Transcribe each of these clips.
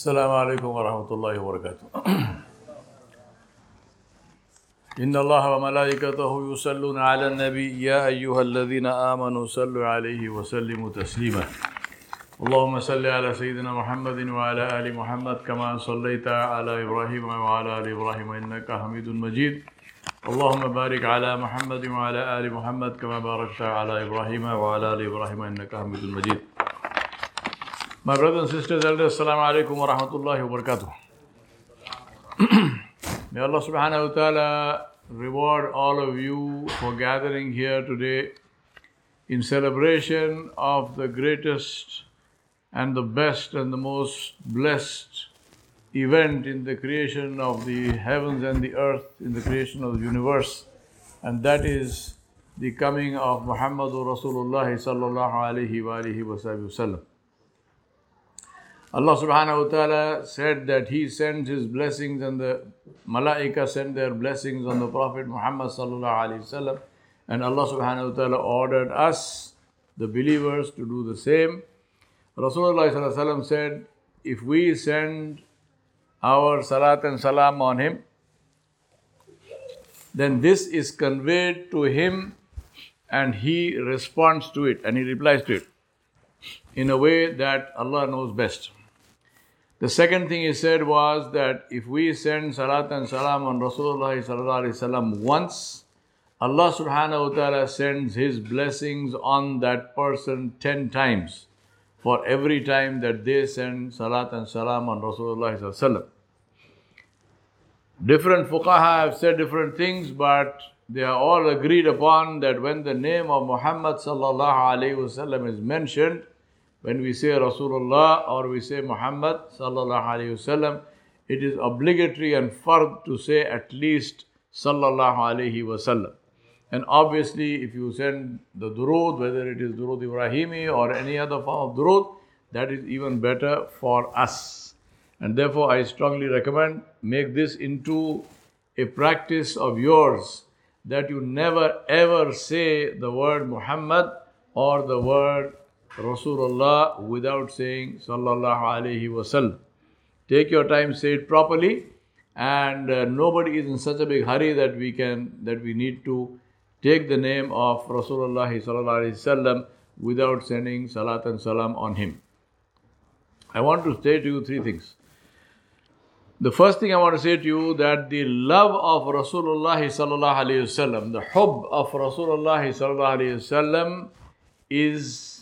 السلام عليكم ورحمة الله وبركاته إن الله وملائكته يصلون على النبي يا أيها الذين آمنوا صلوا عليه وسلموا تسليما اللهم صل على سيدنا محمد وعلى آل محمد كما صليت على إبراهيم وعلى آل إبراهيم إنك حميد مجيد اللهم بارك على محمد وعلى آل محمد كما باركت على إبراهيم وعلى آل إبراهيم إنك حميد مجيد. My brothers and sisters, Assalamu alaikum wa rahmatullahi wa barakatuh. May Allah subhanahu wa ta'ala reward all of you for gathering here today in celebration of the greatest and the best and the most blessed event in the creation of the heavens and the earth, in the creation of the universe, and that is the coming of Muhammadur Rasulullah sallallahu alaihi wasallam. Allah subhanahu wa ta'ala said that He sends His blessings and the malaika send their blessings on the Prophet Muhammad sallallahu alaihi wasallam, and Allah subhanahu wa ta'ala ordered us, the believers, to do the same. Rasulullah sallallahu alaihi wasallam said, if we send our salat and salam on him, then this is conveyed to him and he responds to it and he replies to it in a way that Allah knows best. The second thing he said was that if we send salat and salam on Rasulullah sallallahu alaihi wasallam once, Allah subhanahu wa ta'ala sends His blessings on that person 10 times for every time that they send salat and salam on Rasulullah sallallahu alaihi wasallam. Different fuqaha have said different things, but they are all agreed upon that when the name of Muhammad sallallahu alaihi wasallam is mentioned, when we say Rasulullah or we say Muhammad sallallahu alaihi wasallam, it is obligatory and fard to say at least sallallahu alaihi wasallam. And obviously, if you send the durood, whether it is durood Ibrahimi or any other form of durood, that is even better for us. And therefore, I strongly recommend, make this into a practice of yours, that you never ever say the word Muhammad or the word Rasulullah without saying sallallahu alaihi wasallam. Take your time, say it properly, and nobody is in such a big hurry that we need to take the name of Rasulullah sallallahu alaihi wasallam without sending salat and salam on him. I want to say to you three things. The first thing I want to say to you, that the love of Rasulullah sallallahu alaihi wasallam, the hub of Rasulullah sallallahu alaihi wasallam, is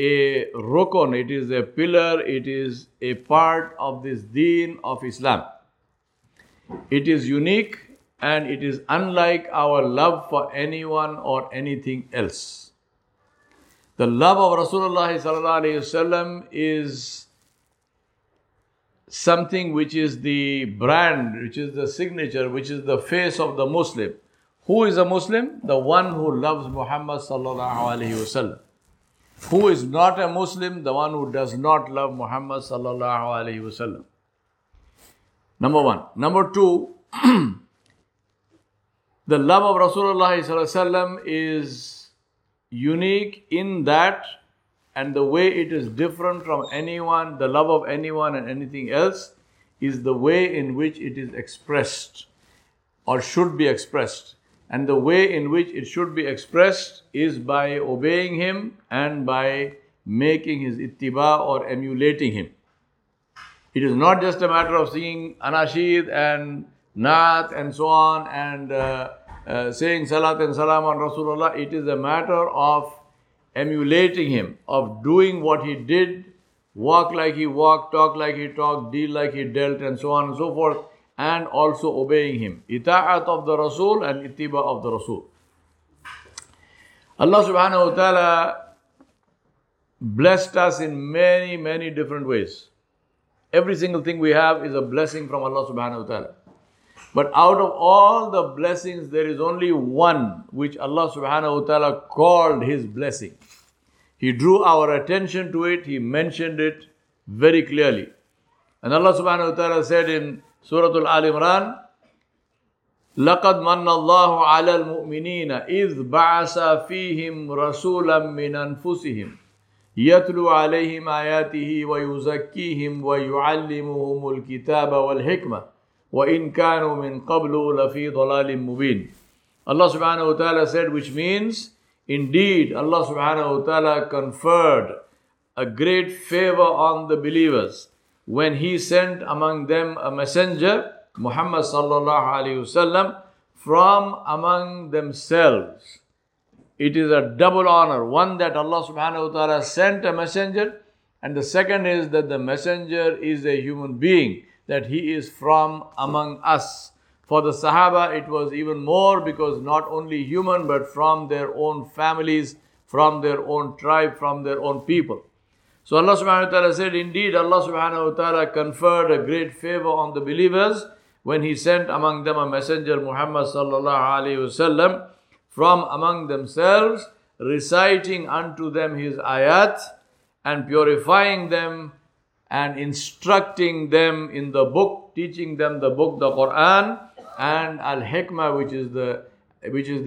a rukun, it is a pillar, it is a part of this deen of Islam. It is unique and it is unlike our love for anyone or anything else. The love of Rasulullah sallallahu alaihi wasallam is something which is the brand, which is the signature, which is the face of the Muslim. Who is a Muslim? The one who loves Muhammad sallallahu alaihi wasallam. Who is not a Muslim? The one who does not love Muhammad sallallahu alaihi wasallam. Number one. Number two, the love of Rasulullah sallallahu alaihi wasallam is unique in that, and the way it is different from anyone, the love of anyone and anything else, is the way in which it is expressed or should be expressed. And the way in which it should be expressed is by obeying him and by making his ittiba or emulating him. It is not just a matter of singing anashid and naat and so on and saying salat and salam on Rasulullah. It is a matter of emulating him, of doing what he did, walk like he walked, talk like he talked, deal like he dealt, and so on and so forth. And also obeying him. Ita'at of the Rasul and ittiba of the Rasul. Allah subhanahu wa ta'ala blessed us in many, many different ways. Every single thing we have is a blessing from Allah subhanahu wa ta'ala. But out of all the blessings, there is only one which Allah subhanahu wa ta'ala called His blessing. He drew our attention to it. He mentioned it very clearly. And Allah subhanahu wa ta'ala said in Surah Al-Imran, لَقَدْ مَنَّ اللَّهُ عَلَى الْمُؤْمِنِينَ إِذْ بَعَثَ فِيهِمْ رَسُولًا مِّنْ أَنفُسِهِمْ يتلو عليهم آياته ويزكيهم ويعلمهم الكتاب والحكمة وإن كانوا من قبل لفي ضلال مبين. Allah subhanahu wa ta'ala said, which means, indeed, Allah subhanahu wa ta'ala conferred a great favor on the believers when He sent among them a messenger, Muhammad sallallahu alayhi wasallam, from among themselves. It is a double honor. One, that Allah subhanahu wa ta'ala sent a messenger, and the second is that the messenger is a human being, that he is from among us. For the Sahaba, it was even more, because not only human, but from their own families, from their own tribe, from their own people. So Allah subhanahu wa ta'ala said, indeed, Allah subhanahu wa ta'ala conferred a great favor on the believers when He sent among them a messenger, Muhammad sallallahu alayhi wasallam, from among themselves, reciting unto them His ayat and purifying them and instructing them in the book, teaching them the book, the Quran, and al-hikmah, which is the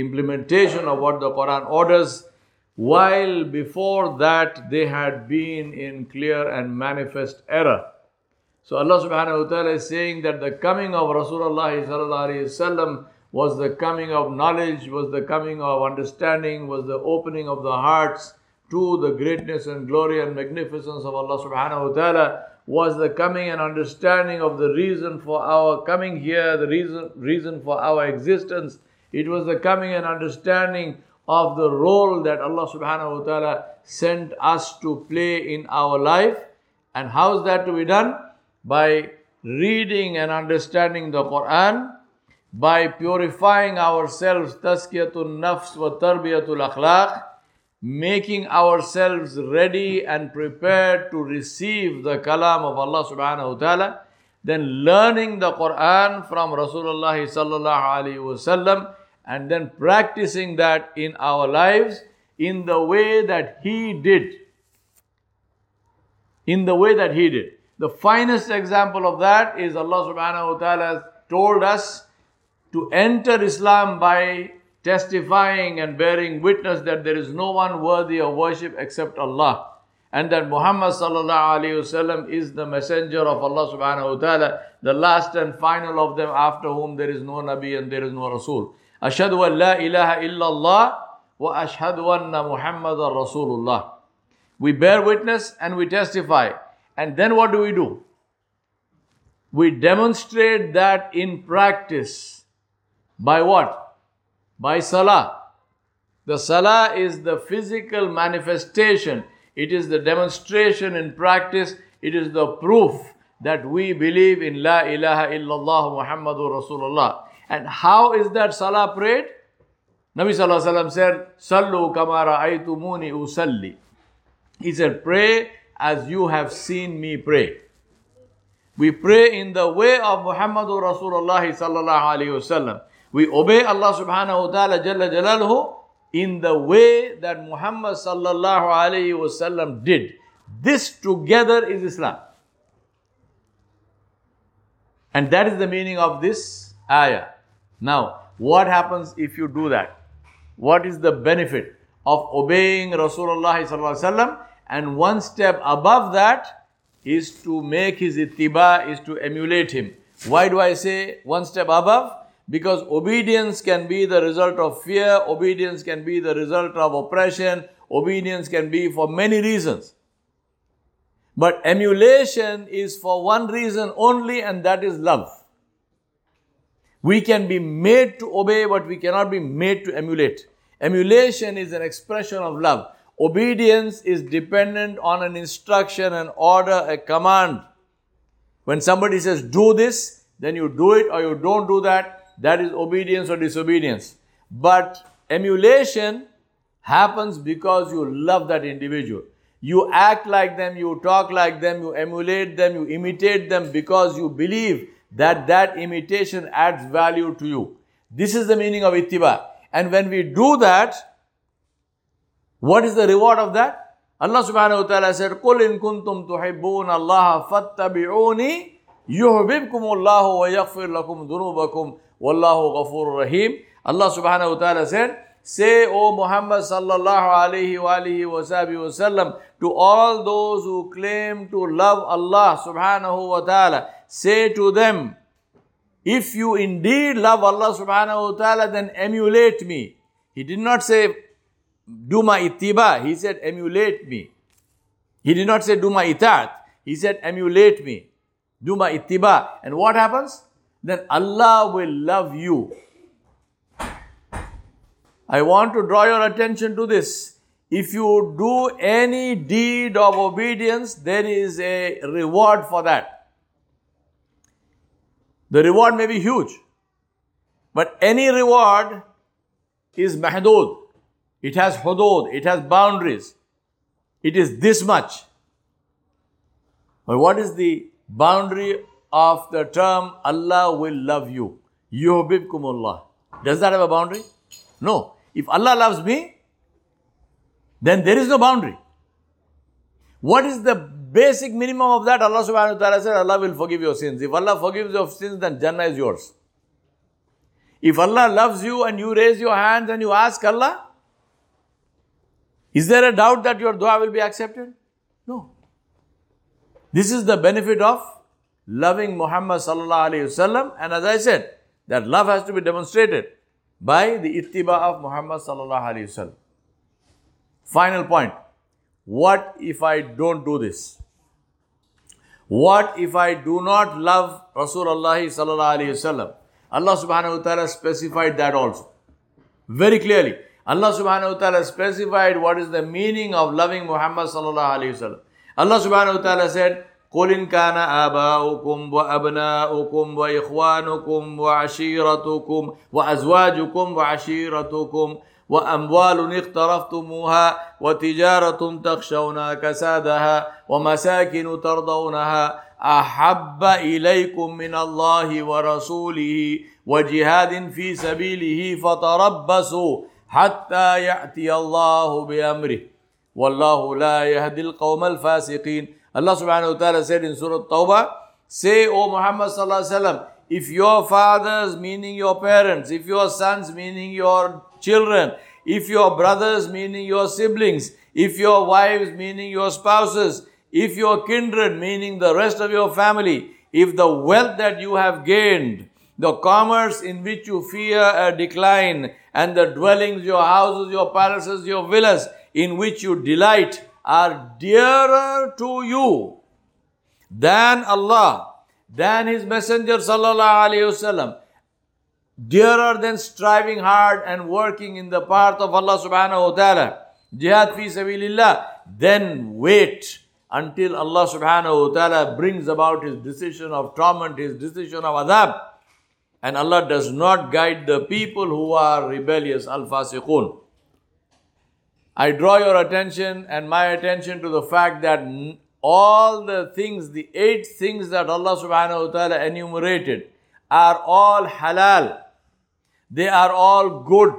implementation of what the Quran orders, while before that they had been in clear and manifest error. So Allah subhanahu wa ta'ala is saying that the coming of Rasulullah sallallahu alayhi wasallam was the coming of knowledge, was the coming of understanding, was the opening of the hearts to the greatness and glory and magnificence of Allah subhanahu wa ta'ala, was the coming and understanding of the reason for our coming here, the reason for our existence. It was the coming and understanding of the role that Allah subhanahu wa ta'ala sent us to play in our life. And how is that to be done? By reading and understanding the Quran, by purifying ourselves, tazkiyatun nafs wa tarbiyatul akhlaq, making ourselves ready and prepared to receive the kalam of Allah subhanahu wa ta'ala, then learning the Quran from Rasulullah sallallahu alayhi wasallam, and then practicing that in our lives in the way that He did. In the way that He did. The finest example of that is Allah subhanahu wa ta'ala told us to enter Islam by testifying and bearing witness that there is no one worthy of worship except Allah, and that Muhammad sallallahu alayhi wasallam is the messenger of Allah subhanahu wa ta'ala, the last and final of them, after whom there is no Nabi and there is no Rasul. Ashhadu an la ilaha illallah wa ashhadu anna Muhammadan Rasulullah. We bear witness and we testify. And then what do? We demonstrate that in practice. By what? By salah. The salah is the physical manifestation. It is the demonstration in practice. It is the proof that we believe in La ilaha illallah Muhammadur Rasulullah. And how is that salah prayed? Nabi sallallahu alaihi wasallam said, Sallu kama ra'aytumuni usalli. He said, pray as you have seen me pray. We pray in the way of Muhammadur Rasulullah sallallahu alaihi wasallam. We obey Allah subhanahu wa ta'ala jalla jalaluhu in the way that Muhammad sallallahu alayhi wasallam did. This together is Islam. And that is the meaning of this ayah. Now, what happens if you do that? What is the benefit of obeying Rasulullah sallallahu alayhi wasallam? And one step above that is to make his ittiba, is to emulate him. Why do I say one step above? Because obedience can be the result of fear, obedience can be the result of oppression, obedience can be for many reasons. But emulation is for one reason only, and that is love. We can be made to obey, but we cannot be made to emulate. Emulation is an expression of love. Obedience is dependent on an instruction, an order, a command. When somebody says, do this, then you do it or you don't do that. That is obedience or disobedience. But emulation happens because you love that individual. You act like them, you talk like them, you emulate them, you imitate them, because you believe that that imitation adds value to you. This is the meaning of ittiba. And when we do that, what is the reward of that? Allah subhanahu wa ta'ala said, قُلْ إِن كُنْتُمْ تُحِبُّونَ اللَّهَ فَاتَّبِعُونِي يُحْبِبْكُمُ اللَّهُ وَيَغْفِرْ لَكُمْ ذُنُوبَكُمْ وَاللَّهُ غَفُورٌ رَحِيمٌ. Allah subhanahu wa ta'ala said Say, O Muhammad sallallahu alayhi wa sallam, to all those who claim to love Allah subhanahu wa ta'ala, say to them, if you indeed love Allah subhanahu wa ta'ala, then emulate me. He did not say, do my ittiba. He said, emulate me. He did not say, do my itaat. He said, emulate me. Do my ittiba. And what happens? Then Allah will love you. I want to draw your attention to this. If you do any deed of obedience, there is a reward for that. The reward may be huge, but any reward is mahdood. It has hudud, it has boundaries. It is this much. But what is the boundary of the term Allah will love you? Yuhibbukumullah. Does that have a boundary? No. If Allah loves me, then there is no boundary. What is the basic minimum of that? Allah subhanahu wa ta'ala said, Allah will forgive your sins. If Allah forgives your sins, then Jannah is yours. If Allah loves you and you raise your hands and you ask Allah, is there a doubt that your dua will be accepted? No. This is the benefit of loving Muhammad sallallahu alayhi wasallam. And as I said, that love has to be demonstrated by the ittiba of Muhammad sallallahu alayhi wasallam. Final point. What if I don't do this? What if I do not love Rasulullah sallallahu alayhi wasallam? Allah subhanahu wa ta'ala specified that also. Very clearly. Allah subhanahu wa ta'ala specified what is the meaning of loving Muhammad sallallahu alayhi wasallam. Allah subhanahu wa ta'ala said, قُلْ إِنْ كَانَ آبَاؤُكُمْ وَأَبْنَاؤُكُمْ وَإِخْوَانُكُمْ وَعَشِيرَتُكُمْ وَأَزْوَاجُكُمْ وَعَشِيرَتُكُمْ وَأَمْوَالٌ اقترفتموها وَتِجَارَةٌ تَخْشَوْنَ كَسَادَهَا وَمَسَاكِنُ تَرْضَوْنَهَا أَحَبَّ إِلَيْكُمْ مِنَ اللَّهِ وَرَسُولِهِ وَجِهَادٍ فِي سَبِيلِهِ فَتَرَبَّصُوا حَتَّى يَأْتِيَ اللَّهُ بِأَمْرِهِ وَاللَّهُ لَا يَهْدِي الْقَوْمَ الْفَاسِقِينَ. Allah subhanahu wa ta'ala said in Surah Tawbah, say, O Muhammad sallallahu alayhi wa sallam, if your fathers, meaning your parents, if your sons, meaning your children, if your brothers, meaning your siblings, if your wives, meaning your spouses, if your kindred, meaning the rest of your family, if the wealth that you have gained, the commerce in which you fear a decline, and the dwellings, your houses, your palaces, your villas, in which you delight, are dearer to you than Allah, than His Messenger sallallahu alayhi wasallam, dearer than striving hard and working in the path of Allah subhanahu wa ta'ala, jihad fi sabilillah, then wait until Allah subhanahu wa ta'ala brings about His decision of torment, His decision of adab. And Allah does not guide the people who are rebellious, al-fasiqun. I draw your attention and my attention to the fact that all the things, the 8 things that Allah subhanahu wa ta'ala enumerated are all halal. They are all good.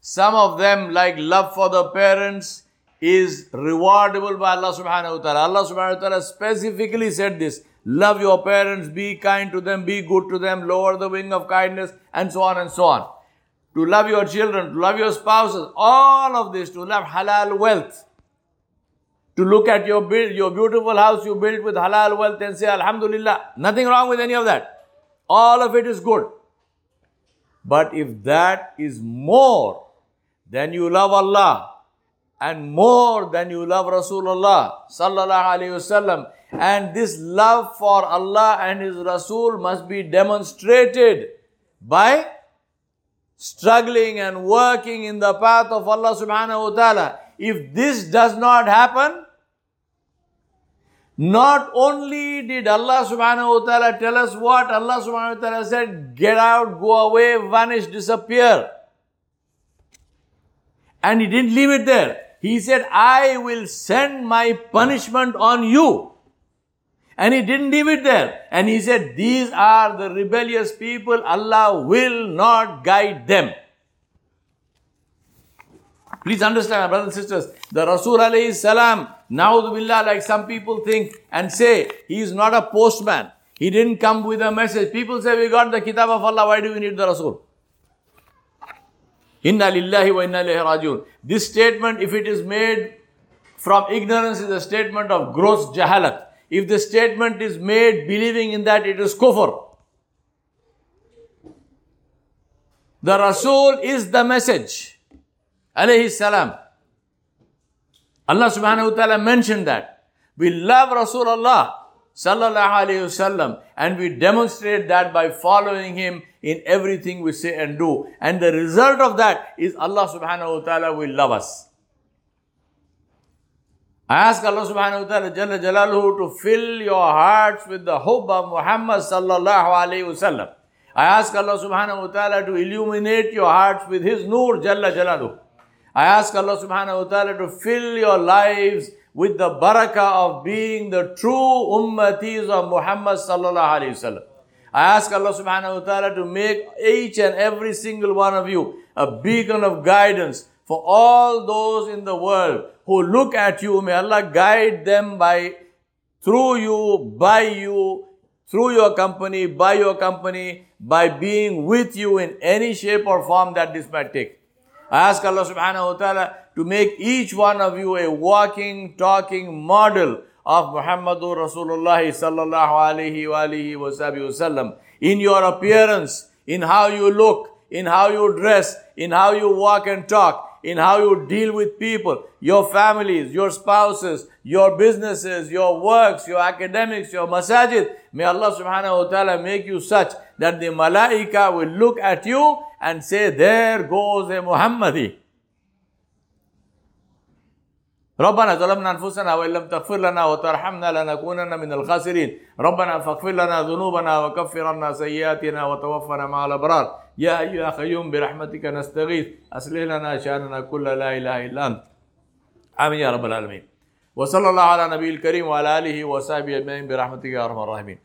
Some of them, like love for the parents, is rewardable by Allah subhanahu wa ta'ala. Allah subhanahu wa ta'ala specifically said this. Love your parents, be kind to them, be good to them, lower the wing of kindness, and so on and so on. To love your children, to love your spouses, all of this, to love halal wealth. To look at your beautiful house you built with halal wealth and say, Alhamdulillah, nothing wrong with any of that. All of it is good. But if that is more than you love Allah, and more than you love Rasulullah sallallahu alayhi wasallam, and this love for Allah and His Rasul must be demonstrated by struggling and working in the path of Allah subhanahu wa ta'ala. If this does not happen, not only did Allah subhanahu wa ta'ala tell us what Allah subhanahu wa ta'ala said, get out, go away, vanish, disappear. And He didn't leave it there. He said, I will send my punishment on you. And He didn't leave it there. And He said, these are the rebellious people. Allah will not guide them. Please understand, my brothers and sisters, the Rasul alayhi salam, na'udhu billah, like some people think and say, he is not a postman. He didn't come with a message. People say, we got the kitab of Allah, why do we need the Rasul? Inna lillahi wa inna ilayhi raji'un. This statement, if it is made from ignorance, is a statement of gross jahalat. If the statement is made believing in that, it is kufr. The Rasul is the message. Alayhi salam. Allah subhanahu wa ta'ala mentioned that. We love Rasulullah sallallahu alayhi wasallam, and we demonstrate that by following him in everything we say and do. And the result of that is Allah subhanahu wa ta'ala will love us. I ask Allah subhanahu wa ta'ala Jalla Jalaluhu to fill your hearts with the hope of Muhammad sallallahu alayhi wasallam. I ask Allah subhanahu wa ta'ala to illuminate your hearts with his nur Jalla Jalaluhu. I ask Allah subhanahu wa ta'ala to fill your lives with the barakah of being the true ummatis of Muhammad sallallahu alayhi wasallam. I ask Allah subhanahu wa ta'ala to make each and every single one of you a beacon of guidance for all those in the world who look at you. May Allah guide them through you, by your company, by being with you in any shape or form that this might take. I ask Allah subhanahu wa ta'ala to make each one of you a walking, talking model of Muhammadur Rasulullah sallallahu alayhi wa sallam. In your appearance, in how you look, in how you dress, in how you walk and talk, in how you deal with people, your families, your spouses, your businesses, your works, your academics, your masajid. May Allah subhanahu wa ta'ala make you such that the malaika will look at you and say, there goes a Muhammadi. رَبَّنَا ظَلَمْنَا أَنفُسَنَا وَإِنْ لَمْ تَغْفِرْ لَنَا وَتَرْحَمْنَا لَنَكُونَنَّ مِنَ الْخَاسِرِينَ رَبَّنَا فَاغْفِرْ لَنَا ذُنُوبَنَا وَكَفِّرْ عَنَّا سَيِّئَاتِنَا وَتَوَفَّنَا مَعَ الْأَبْرَارِ يَا أَيُّهَا الْخَيُّومُ بِرَحْمَتِكَ نَسْتَغِيثُ أَصْلِحْ لَنَا شَأْنَنَا كُلَّهُ لَا إِلَهَ إِلَّا أَنْتَ آمِنْ يَا رَبَّ الْعَالَمِينَ وَصَلَّى اللَّهُ عَلَى نَبِيِّ الْكَرِيمِ وَعَلَى آلِهِ وَصَحْبِهِ أَجْمَعِينَ بِرَحْمَتِكَ يَا أَرْحَمَ الرَّاحِمِينَ